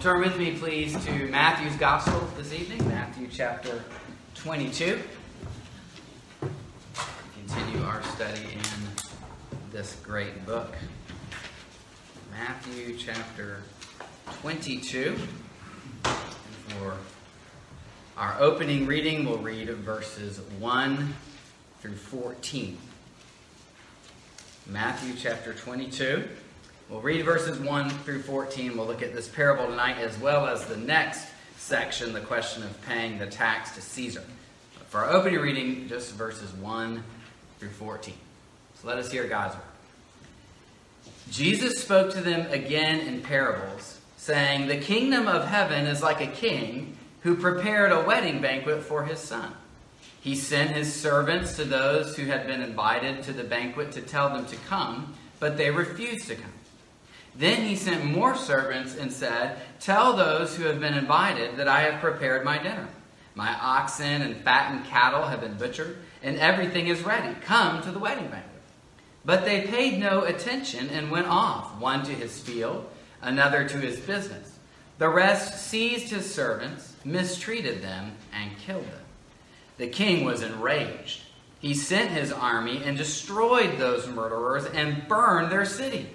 Turn with me, please, to Matthew's Gospel this evening, Matthew chapter 22. We continue our study in this great book. Matthew chapter 22. And for our opening reading, we'll read verses 1 through 14. Matthew chapter 22. We'll read verses 1 through 14. We'll look at this parable tonight as well as the next section, the question of paying the tax to Caesar. But for our opening reading, just verses 1 through 14. So let us hear God's word. Jesus spoke to them again in parables, saying, "The kingdom of heaven is like a king who prepared a wedding banquet for his son. He sent his servants to those who had been invited to the banquet to tell them to come, but they refused to come. Then he sent more servants and said, 'Tell those who have been invited that I have prepared my dinner. My oxen and fattened cattle have been butchered, and everything is ready. Come to the wedding banquet.' But they paid no attention and went off, one to his field, another to his business. The rest seized his servants, mistreated them, and killed them. The king was enraged. He sent his army and destroyed those murderers and burned their city.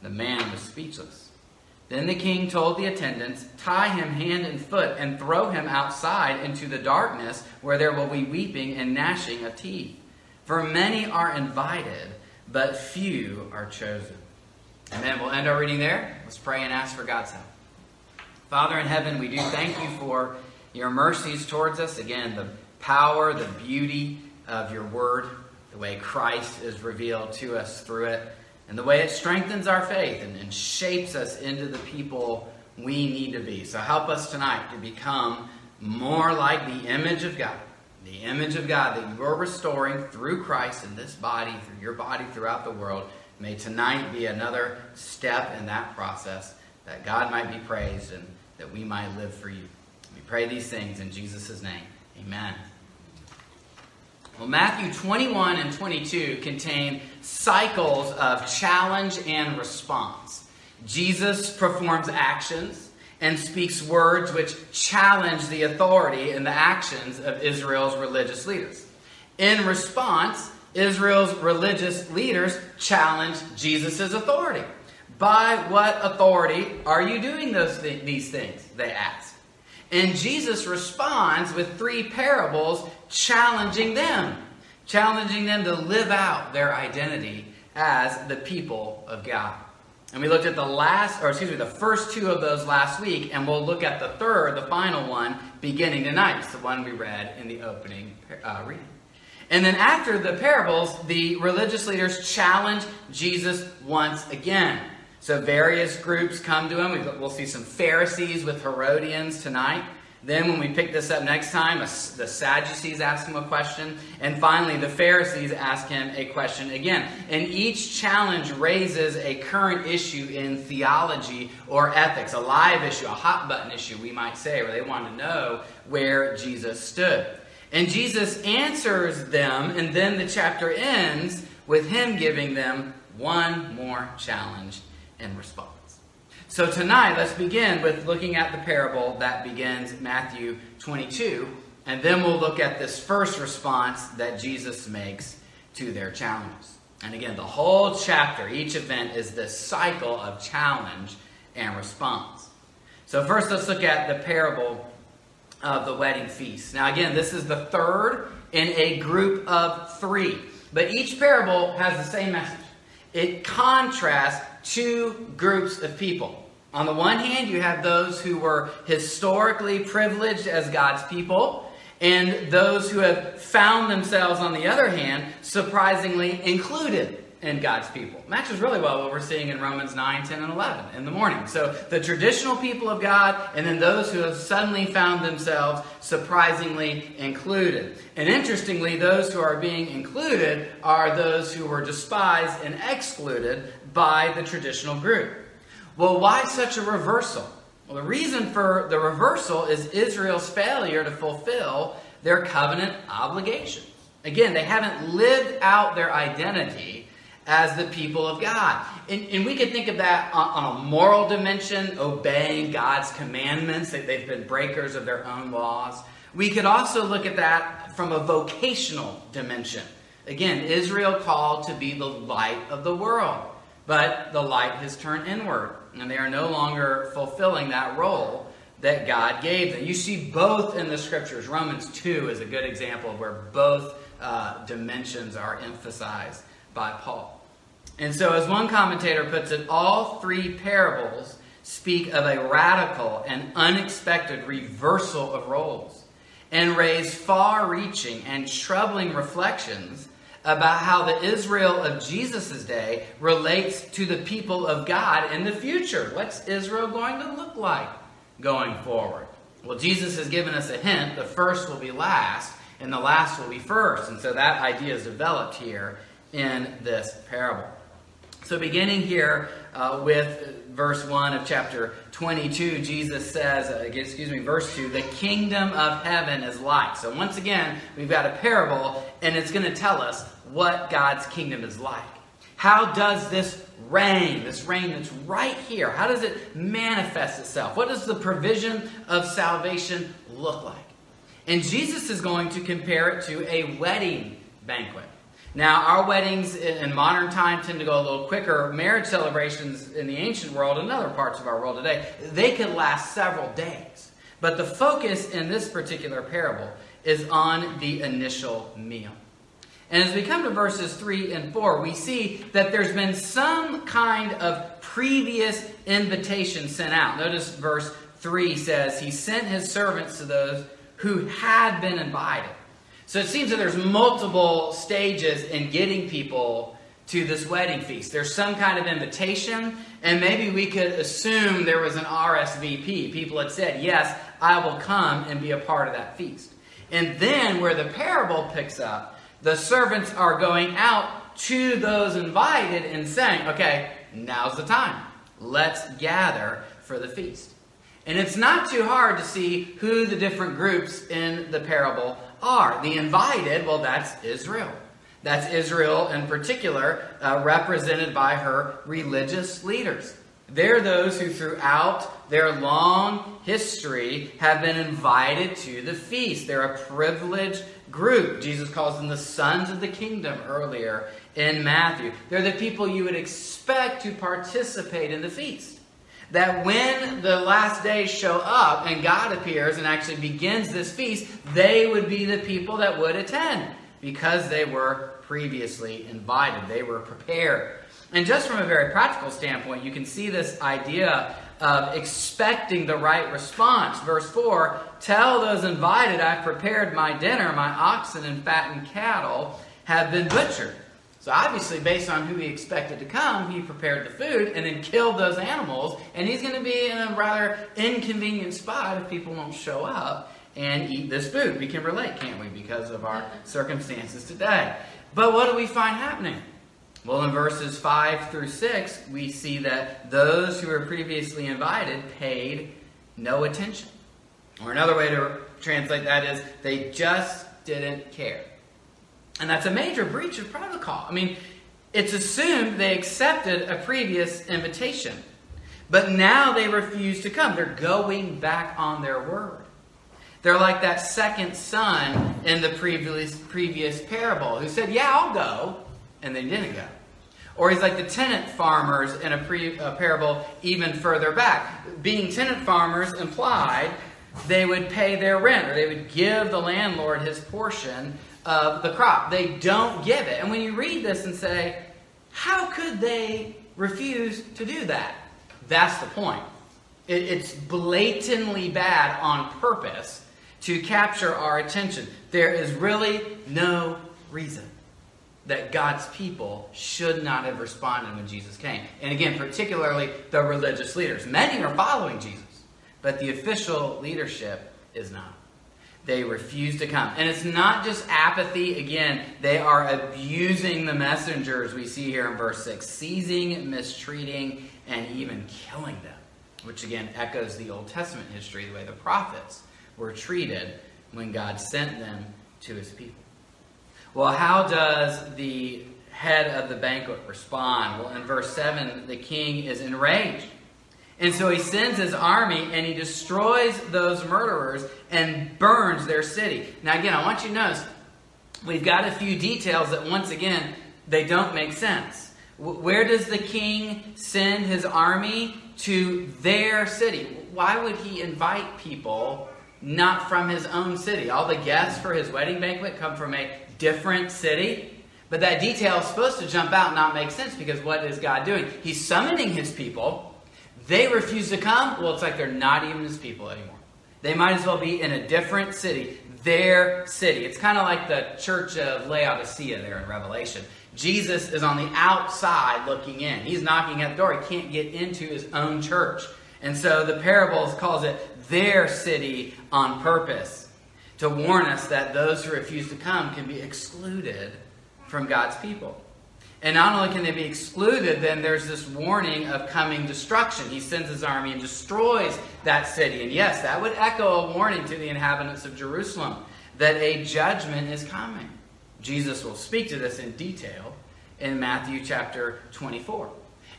The man was speechless. Then the king told the attendants, 'Tie him hand and foot and throw him outside into the darkness where there will be weeping and gnashing of teeth. For many are invited, but few are chosen.'" Amen. We'll end our reading there. Let's pray and ask for God's help. Father in heaven, we do thank you for your mercies towards us. Again, the power, the beauty of your word, the way Christ is revealed to us through it, and the way it strengthens our faith and shapes us into the people we need to be. So help us tonight to become more like the image of God that you are restoring through Christ in this body, through your body throughout the world. May tonight be another step in that process, that God might be praised and that we might live for you. We pray these things in Jesus' name. Amen. Well, Matthew 21 and 22 contain cycles of challenge and response. Jesus performs actions and speaks words which challenge the authority and the actions of Israel's religious leaders. In response, Israel's religious leaders challenge Jesus' authority. "By what authority are you doing these things?" they ask. And Jesus responds with three parables challenging them to live out their identity as the people of God. And we looked at the first two of those last week, and we'll look at the third, the final one, beginning tonight. It's the one we read in the opening reading. And then after the parables, the religious leaders challenge Jesus once again. So various groups come to him. We'll see some Pharisees with Herodians tonight. Then when we pick this up next time, the Sadducees ask him a question. And finally, the Pharisees ask him a question again. And each challenge raises a current issue in theology or ethics, a live issue, a hot-button issue, we might say, where they want to know where Jesus stood. And Jesus answers them, and then the chapter ends with him giving them one more challenge in response. So tonight, let's begin with looking at the parable that begins Matthew 22, and then we'll look at this first response that Jesus makes to their challenges. And again, the whole chapter, each event, is this cycle of challenge and response. So first, let's look at the parable of the wedding feast. Now again, this is the third in a group of three, but each parable has the same message. It contrasts two groups of people. On the one hand, you have those who were historically privileged as God's people, and those who have found themselves, on the other hand, surprisingly included in God's people. Matches really well what we're seeing in Romans 9, 10, and 11 in the morning. So the traditional people of God, and then those who have suddenly found themselves surprisingly included. And interestingly, those who are being included are those who were despised and excluded by the traditional group. Well, why such a reversal? Well, the reason for the reversal is Israel's failure to fulfill their covenant obligation. Again, they haven't lived out their identity as the people of God. And we could think of that on a moral dimension, obeying God's commandments, that they've been breakers of their own laws. We could also look at that from a vocational dimension. Again, Israel called to be the light of the world, but the light has turned inward, and they are no longer fulfilling that role that God gave them. You see both in the scriptures. Romans 2 is a good example of where both dimensions are emphasized by Paul. And so, as one commentator puts it, all three parables speak of a radical and unexpected reversal of roles and raise far-reaching and troubling reflections about how the Israel of Jesus' day relates to the people of God in the future. What's Israel going to look like going forward? Well, Jesus has given us a hint. The first will be last, and the last will be first. And so that idea is developed here in this parable. So beginning here with verse 1 of chapter 22, Jesus says, verse 2, the kingdom of heaven is like. So once again, we've got a parable, and it's going to tell us what God's kingdom is like. How does this reign that's right here, how does it manifest itself? What does the provision of salvation look like? And Jesus is going to compare it to a wedding banquet. Now, our weddings in modern time tend to go a little quicker. Marriage celebrations in the ancient world and other parts of our world today, they could last several days. But the focus in this particular parable is on the initial meal. And as we come to verses 3 and 4, we see that there's been some kind of previous invitation sent out. Notice verse 3 says, he sent his servants to those who had been invited. So it seems that there's multiple stages in getting people to this wedding feast. There's some kind of invitation, and maybe we could assume there was an RSVP. People had said, yes, I will come and be a part of that feast. And then where the parable picks up, the servants are going out to those invited and saying, okay, now's the time. Let's gather for the feast. And it's not too hard to see who the different groups in the parable are. The invited, well, that's Israel. That's Israel in particular, represented by her religious leaders. They're those who throughout their long history have been invited to the feast. They're a privileged group. Jesus calls them the sons of the kingdom earlier in Matthew. They're the people you would expect to participate in the feast. That when the last days show up and God appears and actually begins this feast, they would be the people that would attend because they were previously invited. They were prepared. And just from a very practical standpoint, you can see this idea of expecting the right response. Verse 4, tell those invited, I've prepared my dinner, my oxen and fattened cattle have been butchered. So obviously, based on who he expected to come, he prepared the food and then killed those animals. And he's going to be in a rather inconvenient spot if people won't show up and eat this food. We can relate, can't we, because of our circumstances today. But what do we find happening? Well, in verses 5 through 6, we see that those who were previously invited paid no attention. Or another way to translate that is they just didn't care. And that's a major breach of protocol. I mean, it's assumed they accepted a previous invitation, but now they refuse to come. They're going back on their word. They're like that second son in the previous parable who said, yeah, I'll go, and they didn't go. Or he's like the tenant farmers in a parable even further back. Being tenant farmers implied they would pay their rent, or they would give the landlord his portion of the crop. They don't give it. And when you read this and say, how could they refuse to do that? That's the point. It's blatantly bad on purpose to capture our attention. There is really no reason. that God's people should not have responded when Jesus came. And again, particularly the religious leaders. Many are following Jesus, but the official leadership is not. They refuse to come. And it's not just apathy. Again, they are abusing the messengers we see here in verse 6. Seizing, mistreating, and even killing them. Which again echoes the Old Testament history, the way the prophets were treated when God sent them to his people. Well, how does the head of the banquet respond? Well, in verse 7, the king is enraged. And so he sends his army and he destroys those murderers and burns their city. Now again, I want you to notice, we've got a few details that once again, they don't make sense. Where does the king send his army? To their city. Why would he invite people not from his own city? All the guests for his wedding banquet come from a different city. But that detail is supposed to jump out and not make sense, because what is God doing? He's summoning his people. They refuse to come. Well, it's like they're not even his people anymore. They might as well be in a different city, their city. It's kind of like the church of Laodicea there in Revelation. Jesus is on the outside looking in. He's knocking at the door. He can't get into his own church. And so the parables calls it their city on purpose, to warn us that those who refuse to come can be excluded from God's people. And not only can they be excluded, then there's this warning of coming destruction. He sends his army and destroys that city. And yes, that would echo a warning to the inhabitants of Jerusalem that a judgment is coming. Jesus will speak to this in detail in Matthew chapter 24.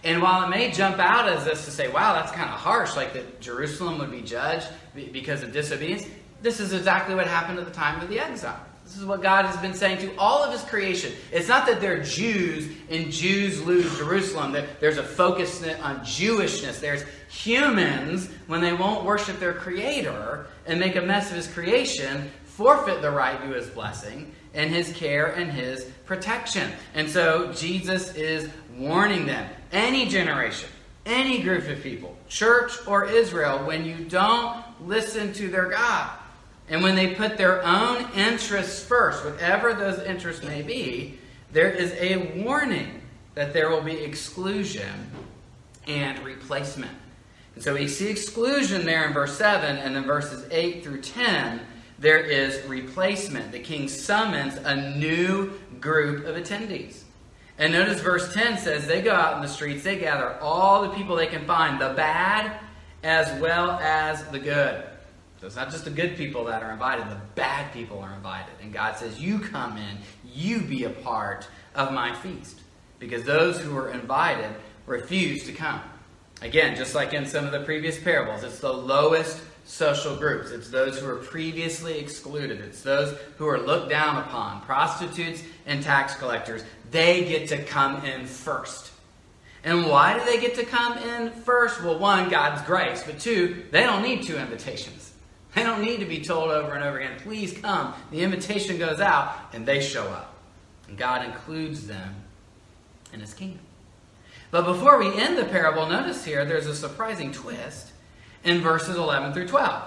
And while it may jump out as this to say, wow, that's kind of harsh, like that Jerusalem would be judged because of disobedience, this is exactly what happened at the time of the exile. This is what God has been saying to all of his creation. It's not that they're Jews and Jews lose Jerusalem, that there's a focus on Jewishness. There's humans, when they won't worship their creator and make a mess of his creation, forfeit the right to his blessing and his care and his protection. And so Jesus is warning them, any generation, any group of people, church or Israel, when you don't listen to their God, and when they put their own interests first, whatever those interests may be, there is a warning that there will be exclusion and replacement. And so we see exclusion there in verse 7, and then verses 8 through 10, there is replacement. The king summons a new group of attendees. And notice verse 10 says they go out in the streets, they gather all the people they can find, the bad as well as the good. So it's not just the good people that are invited, the bad people are invited. And God says, you come in, you be a part of my feast. Because those who were invited refused to come. Again, just like in some of the previous parables, it's the lowest social groups. It's those who were previously excluded. It's those who are looked down upon. Prostitutes and tax collectors, they get to come in first. And why do they get to come in first? Well, one, God's grace. But two, they don't need two invitations. They don't need to be told over and over again, please come. The invitation goes out and they show up. And God includes them in his kingdom. But before we end the parable, notice here there's a surprising twist in verses 11 through 12.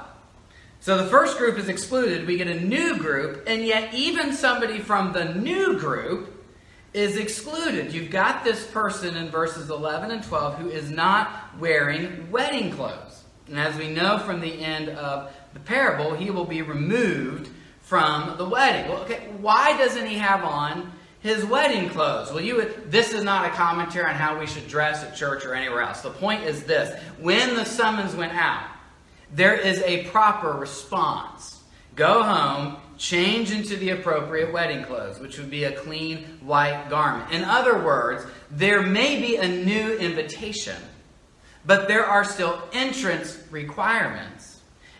So the first group is excluded. We get a new group, and yet even somebody from the new group is excluded. You've got this person in verses 11 and 12 who is not wearing wedding clothes. And as we know from the end of the parable, he will be removed from the wedding. Well, okay, why doesn't he have on his wedding clothes? Well, this is not a commentary on how we should dress at church or anywhere else. The point is this. When the summons went out, there is a proper response. Go home, change into the appropriate wedding clothes, which would be a clean white garment. In other words, there may be a new invitation, but there are still entrance requirements.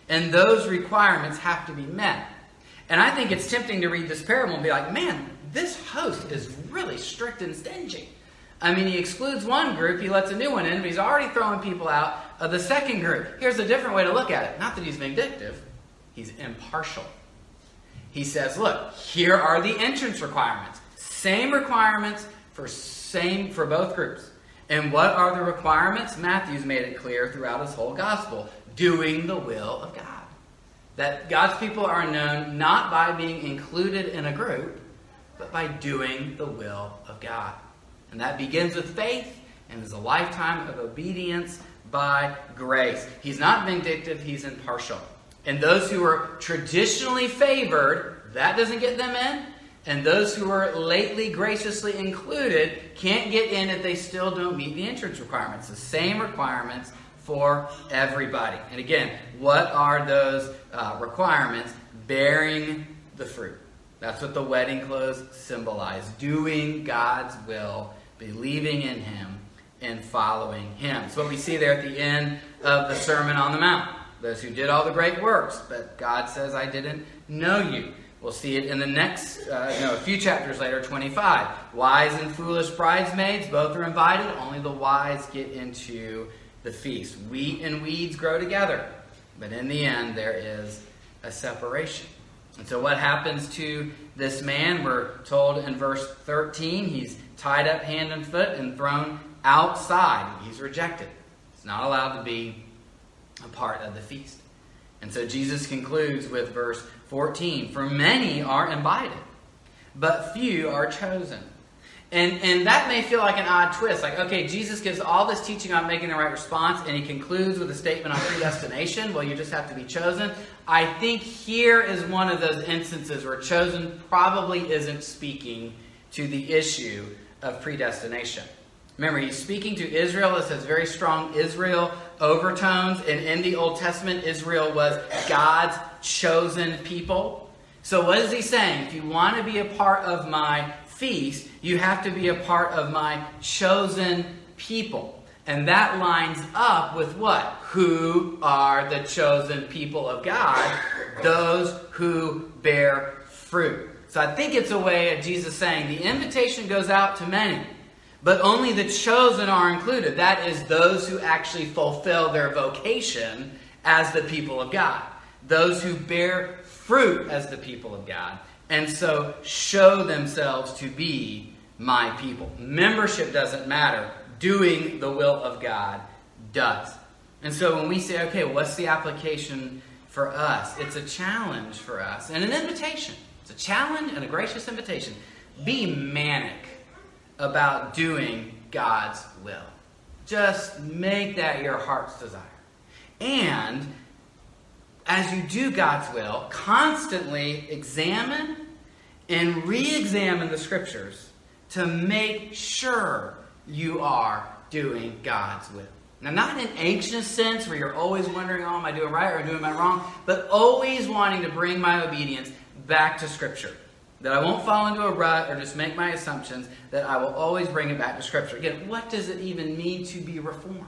And those requirements have to be met. And I think it's tempting to read this parable and be like, man, this host is really strict and stingy. I mean, he excludes one group, he lets a new one in, but he's already throwing people out of the second group. Here's a different way to look at it. Not that he's vindictive, he's impartial. He says, look, here are the entrance requirements. Same requirements for both groups. And what are the requirements? Matthew's made it clear throughout his whole gospel. Doing the will of God. That God's people are known not by being included in a group, but by doing the will of God. And that begins with faith and is a lifetime of obedience by grace. He's not vindictive, he's impartial. And those who are traditionally favored, that doesn't get them in. And those who are lately graciously included can't get in if they still don't meet the entrance requirements. The same requirements for everybody. And again, what are those requirements? Bearing the fruit. That's what the wedding clothes symbolize. Doing God's will, believing in Him, and following Him. It's what we see there at the end of the Sermon on the Mount. Those who did all the great works, but God says, I didn't know you. We'll see it in the next, a few chapters later, 25. Wise and foolish bridesmaids, both are invited. Only the wise get into the feast. Wheat and weeds grow together. But in the end, there is a separation. And so what happens to this man? We're told in verse 13, he's tied up hand and foot and thrown outside. He's rejected. He's not allowed to be a part of the feast. And so Jesus concludes with verse 14, for many are invited, but few are chosen. And that may feel like an odd twist. Like, okay, Jesus gives all this teaching on making the right response, and he concludes with a statement on predestination. Well, you just have to be chosen. I think here is one of those instances where chosen probably isn't speaking to the issue of predestination. Remember, he's speaking to Israel. This has very strong Israel overtones. And in the Old Testament, Israel was God's chosen people. So what is he saying? If you want to be a part of my feast, you have to be a part of my chosen people. And that lines up with what? Who are the chosen people of God? Those who bear fruit. So I think it's a way of Jesus saying the invitation goes out to many, but only the chosen are included. That is those who actually fulfill their vocation as the people of God. Those who bear fruit as the people of God. And so show themselves to be my people. Membership doesn't matter. Doing the will of God does. And so when we say, okay, what's the application for us? It's a challenge for us and an invitation. It's a challenge and a gracious invitation. Be manic about doing God's will. Just make that your heart's desire. And as you do God's will, constantly examine and re-examine the scriptures to make sure you are doing God's will. Now, not in an anxious sense where you're always wondering, oh, am I doing right or am I wrong? But always wanting to bring my obedience back to scripture. That I won't fall into a rut or just make my assumptions, that I will always bring it back to Scripture. Again, what does it even mean to be reformed?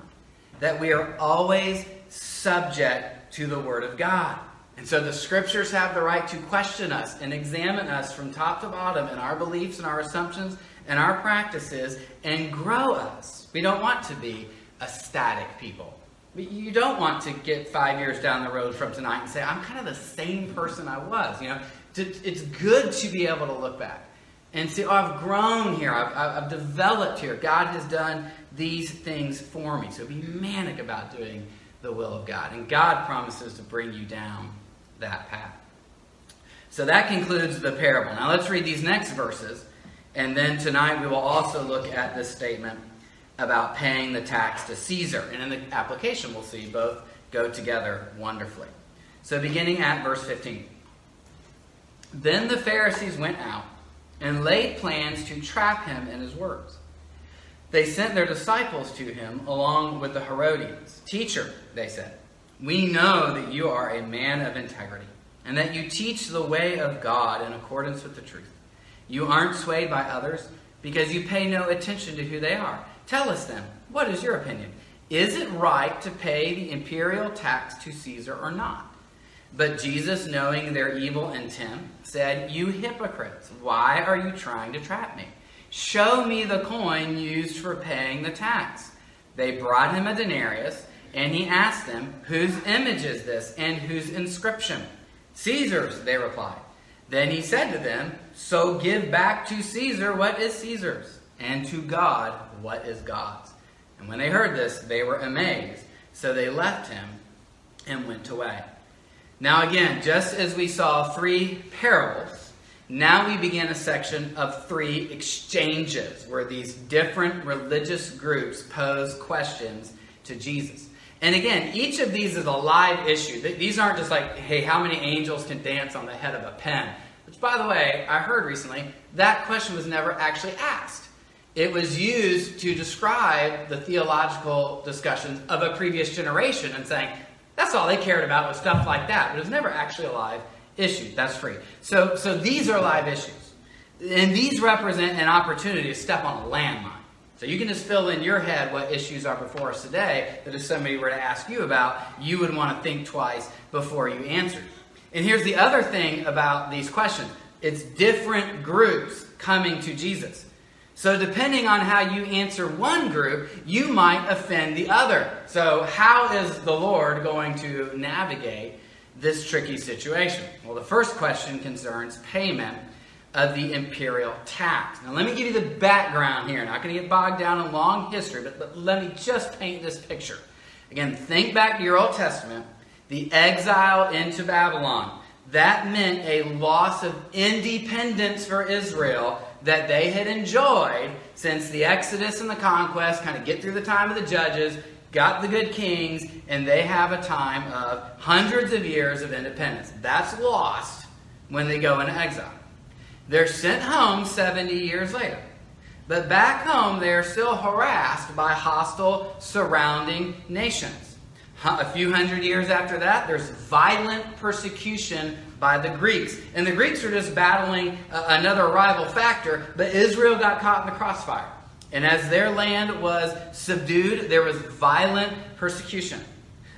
That we are always subject to the Word of God. And so the Scriptures have the right to question us and examine us from top to bottom in our beliefs and our assumptions and our practices and grow us. We don't want to be a static people. You don't want to get 5 years down the road from tonight and say, I'm kind of the same person I was, you know. It's good to be able to look back and say, oh, I've grown here. I've developed here. God has done these things for me. So be manic about doing the will of God. And God promises to bring you down that path. So that concludes the parable. Now let's read these next verses. And then tonight we will also look at this statement about paying the tax to Caesar. And in the application we'll see both go together wonderfully. So beginning at verse 15. Then the Pharisees went out and laid plans to trap him in his words. They sent their disciples to him along with the Herodians. Teacher, they said, we know that you are a man of integrity and that you teach the way of God in accordance with the truth. You aren't swayed by others because you pay no attention to who they are. Tell us then, what is your opinion? Is it right to pay the imperial tax to Caesar or not? But Jesus, knowing their evil intent, said, you hypocrites, why are you trying to trap me? Show me the coin used for paying the tax. They brought him a denarius, and he asked them, whose image is this and whose inscription? Caesar's, they replied. Then he said to them, so give back to Caesar what is Caesar's, and to God what is God's. And when they heard this, they were amazed. So they left him and went away. Now again, just as we saw three parables, Now we begin a section of three exchanges where these different religious groups pose questions to Jesus. And again, each of these is a live issue. These aren't just like, hey, how many angels can dance on the head of a pen? Which, by the way, I heard recently, that question was never actually asked. It was used to describe the theological discussions of a previous generation and saying, that's all they cared about was stuff like that. But it was never actually a live issue. That's free. So these are live issues. And these represent an opportunity to step on a landmine. So you can just fill in your head what issues are before us today that if somebody were to ask you about, you would want to think twice before you answer. And here's the other thing about these questions. It's different groups coming to Jesus. So depending on how you answer one group, you might offend the other. So how is the Lord going to navigate this tricky situation? Well, the first question concerns payment of the imperial tax. Now, let me give you the background here. I'm not going to get bogged down in long history, but let me just paint this picture. Again, think back to your Old Testament, the exile into Babylon. That meant a loss of independence for Israel that they had enjoyed since the Exodus and the conquest, kind of get through the time of the judges, got the good kings, and they have a time of hundreds of years of independence. That's lost when they go into exile. They're sent home 70 years later. But back home, they are still harassed by hostile surrounding nations. A few hundred years after that, there's violent persecution by the Greeks. And the Greeks are just battling another rival factor, but Israel got caught in the crossfire. And as their land was subdued, there was violent persecution.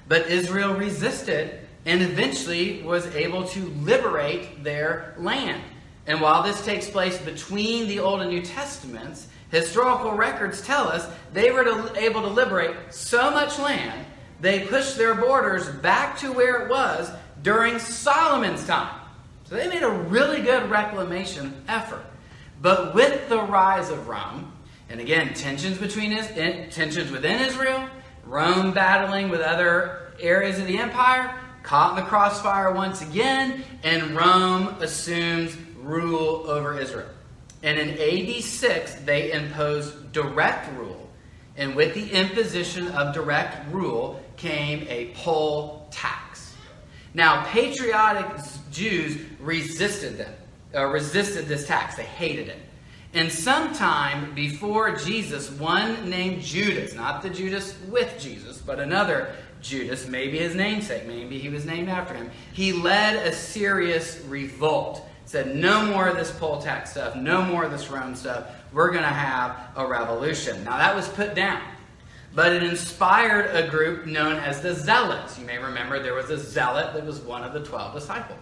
But Israel resisted and eventually was able to liberate their land. And while this takes place between the Old and New Testaments, historical records tell us they were able to liberate so much land, they pushed their borders back to where it was during Solomon's time. So they made a really good reclamation effort. But with the rise of Rome, and again, tensions within Israel, Rome battling with other areas of the empire, caught in the crossfire once again, and Rome assumes rule over Israel. And in AD 6, they imposed direct rule. And with the imposition of direct rule came a poll tax. Now, patriotic Jews resisted this tax. They hated it. And sometime before Jesus, one named Judas, not the Judas with Jesus, but another Judas, maybe his namesake, maybe he was named after him, he led a serious revolt. Said, no more of this poll tax stuff, no more of this Rome stuff. We're going to have a revolution. Now, that was put down, but it inspired a group known as the Zealots. You may remember there was a zealot that was one of the 12 disciples.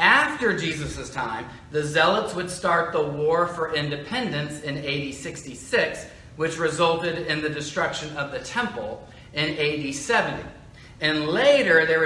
After Jesus' time, the Zealots would start the War for Independence in AD 66, which resulted in the destruction of the temple in AD 70. And later, there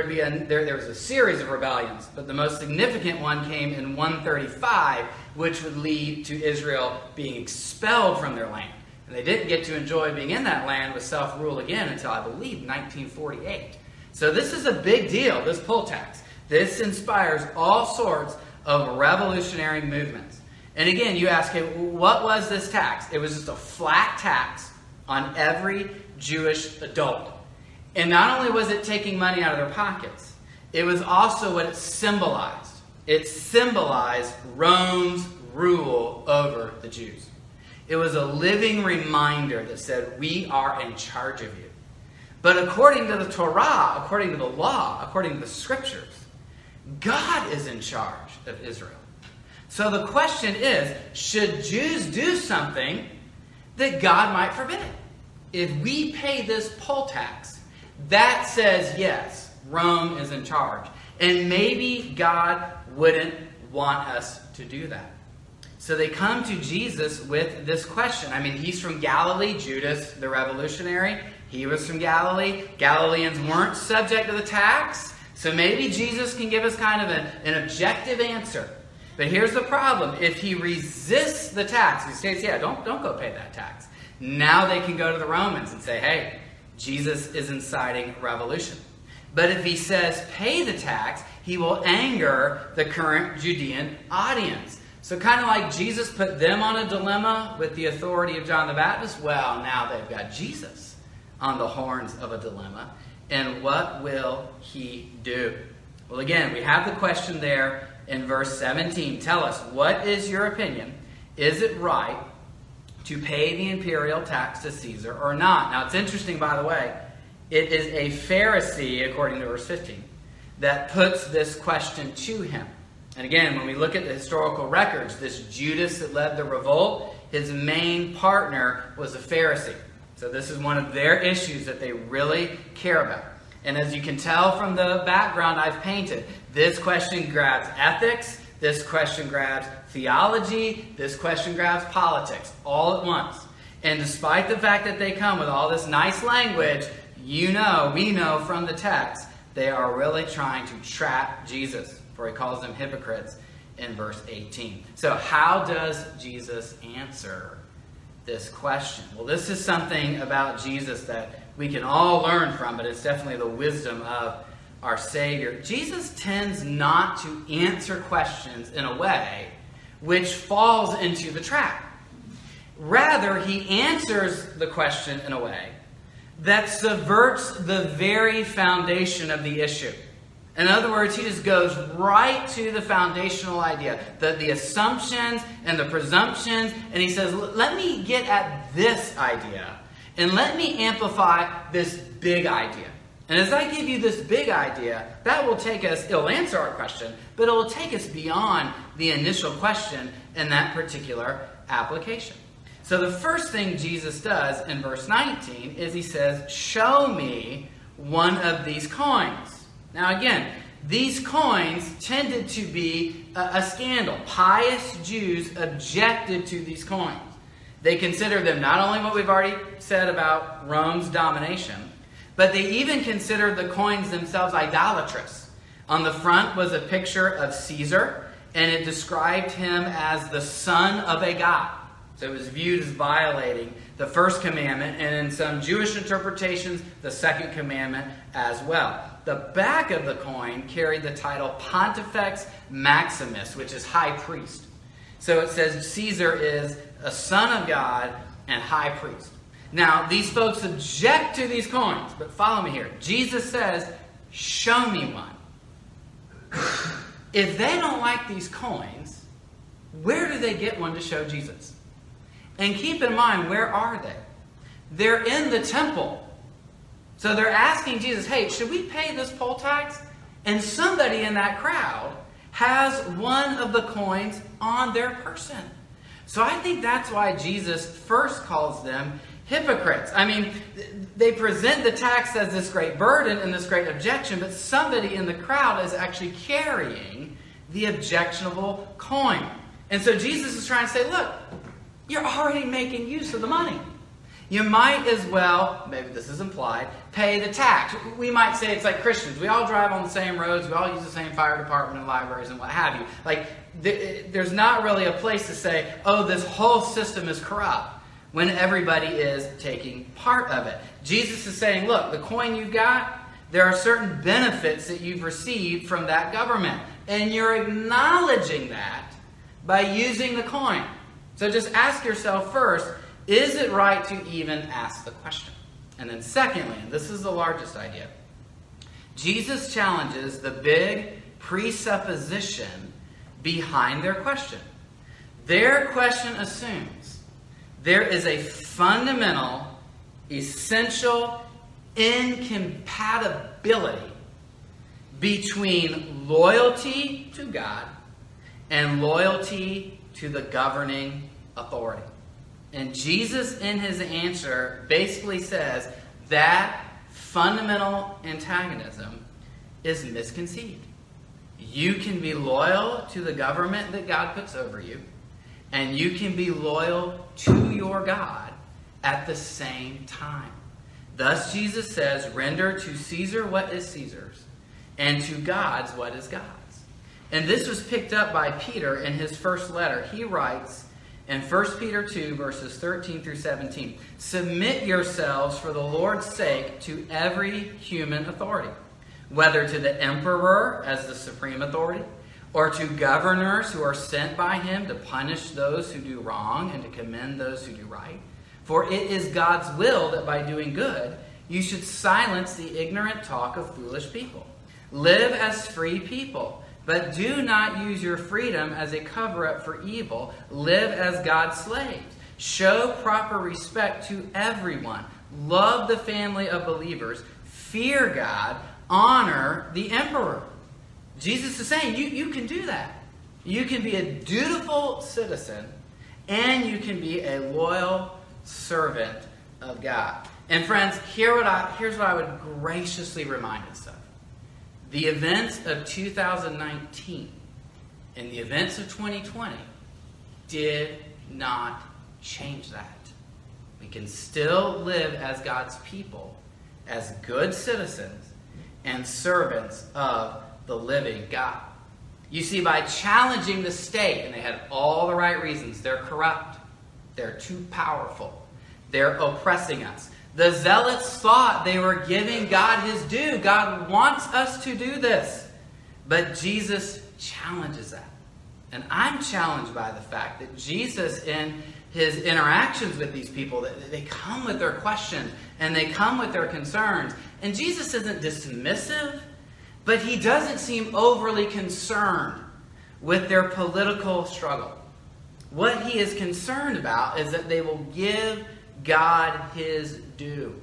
was a series of rebellions, but the most significant one came in 135, which would lead to Israel being expelled from their land. And they didn't get to enjoy being in that land with self-rule again until, I believe, 1948. So this is a big deal, this poll tax. This inspires all sorts of revolutionary movements. And again, you ask, hey, what was this tax? It was just a flat tax on every Jewish adult. And not only was it taking money out of their pockets, it was also what it symbolized. It symbolized Rome's rule over the Jews. It was a living reminder that said, we are in charge of you. But according to the Torah, according to the law, according to the scriptures, God is in charge of Israel. So the question is, should Jews do something that God might forbid? If we pay this poll tax, that says, yes, Rome is in charge. And maybe God wouldn't want us to do that. So they come to Jesus with this question. I mean, he's from Galilee, Judas the revolutionary. He was from Galilee. Galileans weren't subject to the tax. So maybe Jesus can give us kind of an objective answer. But here's the problem. If he resists the tax, he says, yeah, don't go pay that tax. Now they can go to the Romans and say, hey, Jesus is inciting revolution. But if he says, pay the tax, he will anger the current Judean audience. So kind of like Jesus put them on a dilemma with the authority of John the Baptist, well, now they've got Jesus on the horns of a dilemma. And what will he do? Well, again, we have the question there in verse 17. Tell us, what is your opinion? Is it right to pay the imperial tax to Caesar or not? Now, it's interesting, by the way, it is a Pharisee, according to verse 15, that puts this question to him. And again, when we look at the historical records, this Judas that led the revolt, his main partner was a Pharisee. So this is one of their issues that they really care about. And as you can tell from the background I've painted, this question grabs ethics, this question grabs theology, this question grabs politics, all at once. And despite the fact that they come with all this nice language, you know, we know from the text, they are really trying to trap Jesus, for he calls them hypocrites in verse 18. So how does Jesus answer this question? Well, this is something about Jesus that we can all learn from, but it's definitely the wisdom of our Savior. Jesus tends not to answer questions in a way which falls into the trap. Rather, he answers the question in a way that subverts the very foundation of the issue. In other words, he just goes right to the foundational idea, the assumptions and the presumptions, and he says, let me get at this idea, and let me amplify this big idea. And as I give you this big idea, that will take us, it'll answer our question, but it will take us beyond the initial question in that particular application. So the first thing Jesus does in verse 19 is he says, show me one of these coins. Now again, these coins tended to be a scandal. Pious Jews objected to these coins. They considered them not only what we've already said about Rome's domination, but they even considered the coins themselves idolatrous. On the front was a picture of Caesar, and it described him as the son of a god. So it was viewed as violating the first commandment, and in some Jewish interpretations, the second commandment as well. The back of the coin carried the title Pontifex Maximus, which is high priest. So it says Caesar is a son of God and high priest. Now, these folks object to these coins, but follow me here. Jesus says, show me one. If they don't like these coins, where do they get one to show Jesus? And keep in mind, where are they? They're in the temple. So they're asking Jesus, hey, should we pay this poll tax? And somebody in that crowd has one of the coins on their person. So I think that's why Jesus first calls them hypocrites. I mean, they present the tax as this great burden and this great objection, but somebody in the crowd is actually carrying the objectionable coin. And so Jesus is trying to say, look, you're already making use of the money. You might as well, maybe this is implied, pay the tax. We might say it's like Christians. We all drive on the same roads. We all use the same fire department and libraries and what have you. Like, there's not really a place to say, oh, this whole system is corrupt when everybody is taking part of it. Jesus is saying, look, the coin you've got, there are certain benefits that you've received from that government. And you're acknowledging that by using the coin. So just ask yourself first, is it right to even ask the question? And then secondly, and this is the largest idea, Jesus challenges the big presupposition behind their question. Their question assumes there is a fundamental, essential incompatibility between loyalty to God and loyalty to the governing authority. And Jesus, in his answer, basically says that fundamental antagonism is misconceived. You can be loyal to the government that God puts over you, and you can be loyal to your God at the same time. Thus, Jesus says, render to Caesar what is Caesar's, and to God's what is God's. And this was picked up by Peter in his first letter. He writes, in 1 Peter 2, verses 13 through 17, submit yourselves for the Lord's sake to every human authority, whether to the emperor as the supreme authority, or to governors who are sent by him to punish those who do wrong and to commend those who do right. For it is God's will that by doing good, you should silence the ignorant talk of foolish people. Live as free people, but do not use your freedom as a cover-up for evil. Live as God's slaves. Show proper respect to everyone. Love the family of believers. Fear God. Honor the emperor. Jesus is saying you can do that. You can be a dutiful citizen, and you can be a loyal servant of God. And friends, here's what I would graciously remind us of. The events of 2019 and the events of 2020 did not change that. We can still live as God's people, as good citizens and servants of the living God. You see, by challenging the state, and they had all the right reasons, they're corrupt, they're too powerful, they're oppressing us. The zealots thought they were giving God his due. God wants us to do this. But Jesus challenges that. And I'm challenged by the fact that Jesus, in his interactions with these people, that they come with their questions and they come with their concerns. And Jesus isn't dismissive, but he doesn't seem overly concerned with their political struggle. What he is concerned about is that they will give God his due.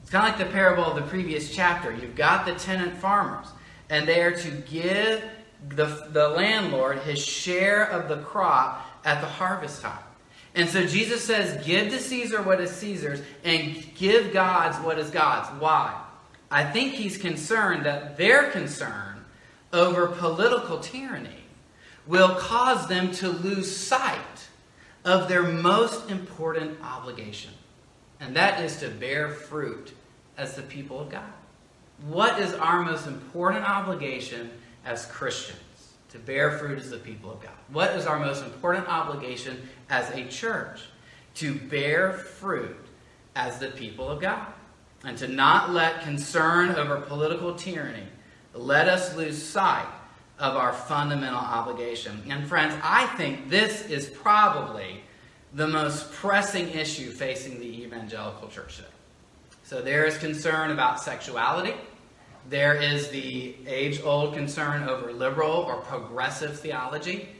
It's kind of like the parable of the previous chapter. You've got the tenant farmers, and they are to give the landlord his share of the crop at the harvest time. And so Jesus says, give to Caesar what is Caesar's, and give God's what is God's. Why? I think he's concerned that their concern over political tyranny will cause them to lose sight of their most important obligation. And that is to bear fruit as the people of God. What is our most important obligation as Christians? To bear fruit as the people of God. What is our most important obligation as a church? To bear fruit as the people of God. And to not let concern over political tyranny let us lose sight of our fundamental obligation. And friends, I think this is probably the most pressing issue facing the evangelical church today. So there is concern about sexuality. There is the age-old concern over liberal or progressive theology.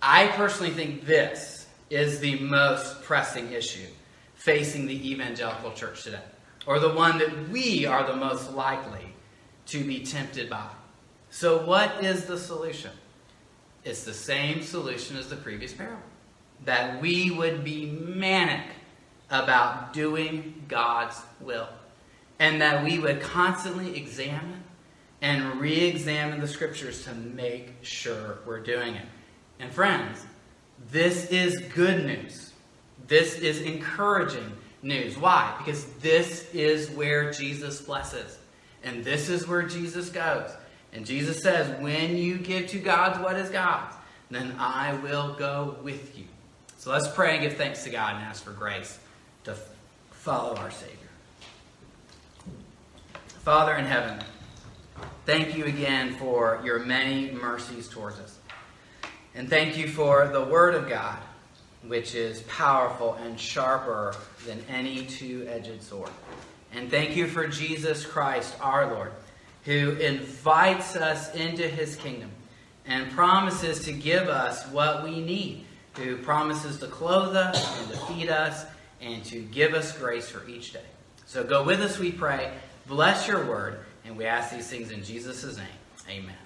I personally think this is the most pressing issue facing the evangelical church today, or the one that we are the most likely to be tempted by. So what is the solution? It's the same solution as the previous parable. That we would be manic about doing God's will. And that we would constantly examine and re-examine the scriptures to make sure we're doing it. And friends, this is good news. This is encouraging news. Why? Because this is where Jesus blesses. And this is where Jesus goes. And Jesus says, when you give to God what is God's, then I will go with you. So let's pray and give thanks to God and ask for grace to follow our Savior. Father in heaven, thank you again for your many mercies towards us. And thank you for the Word of God, which is powerful and sharper than any two-edged sword. And thank you for Jesus Christ, our Lord, who invites us into his kingdom and promises to give us what we need, who promises to clothe us and to feed us and to give us grace for each day. So go with us, we pray. Bless your word, and we ask these things in Jesus' name. Amen.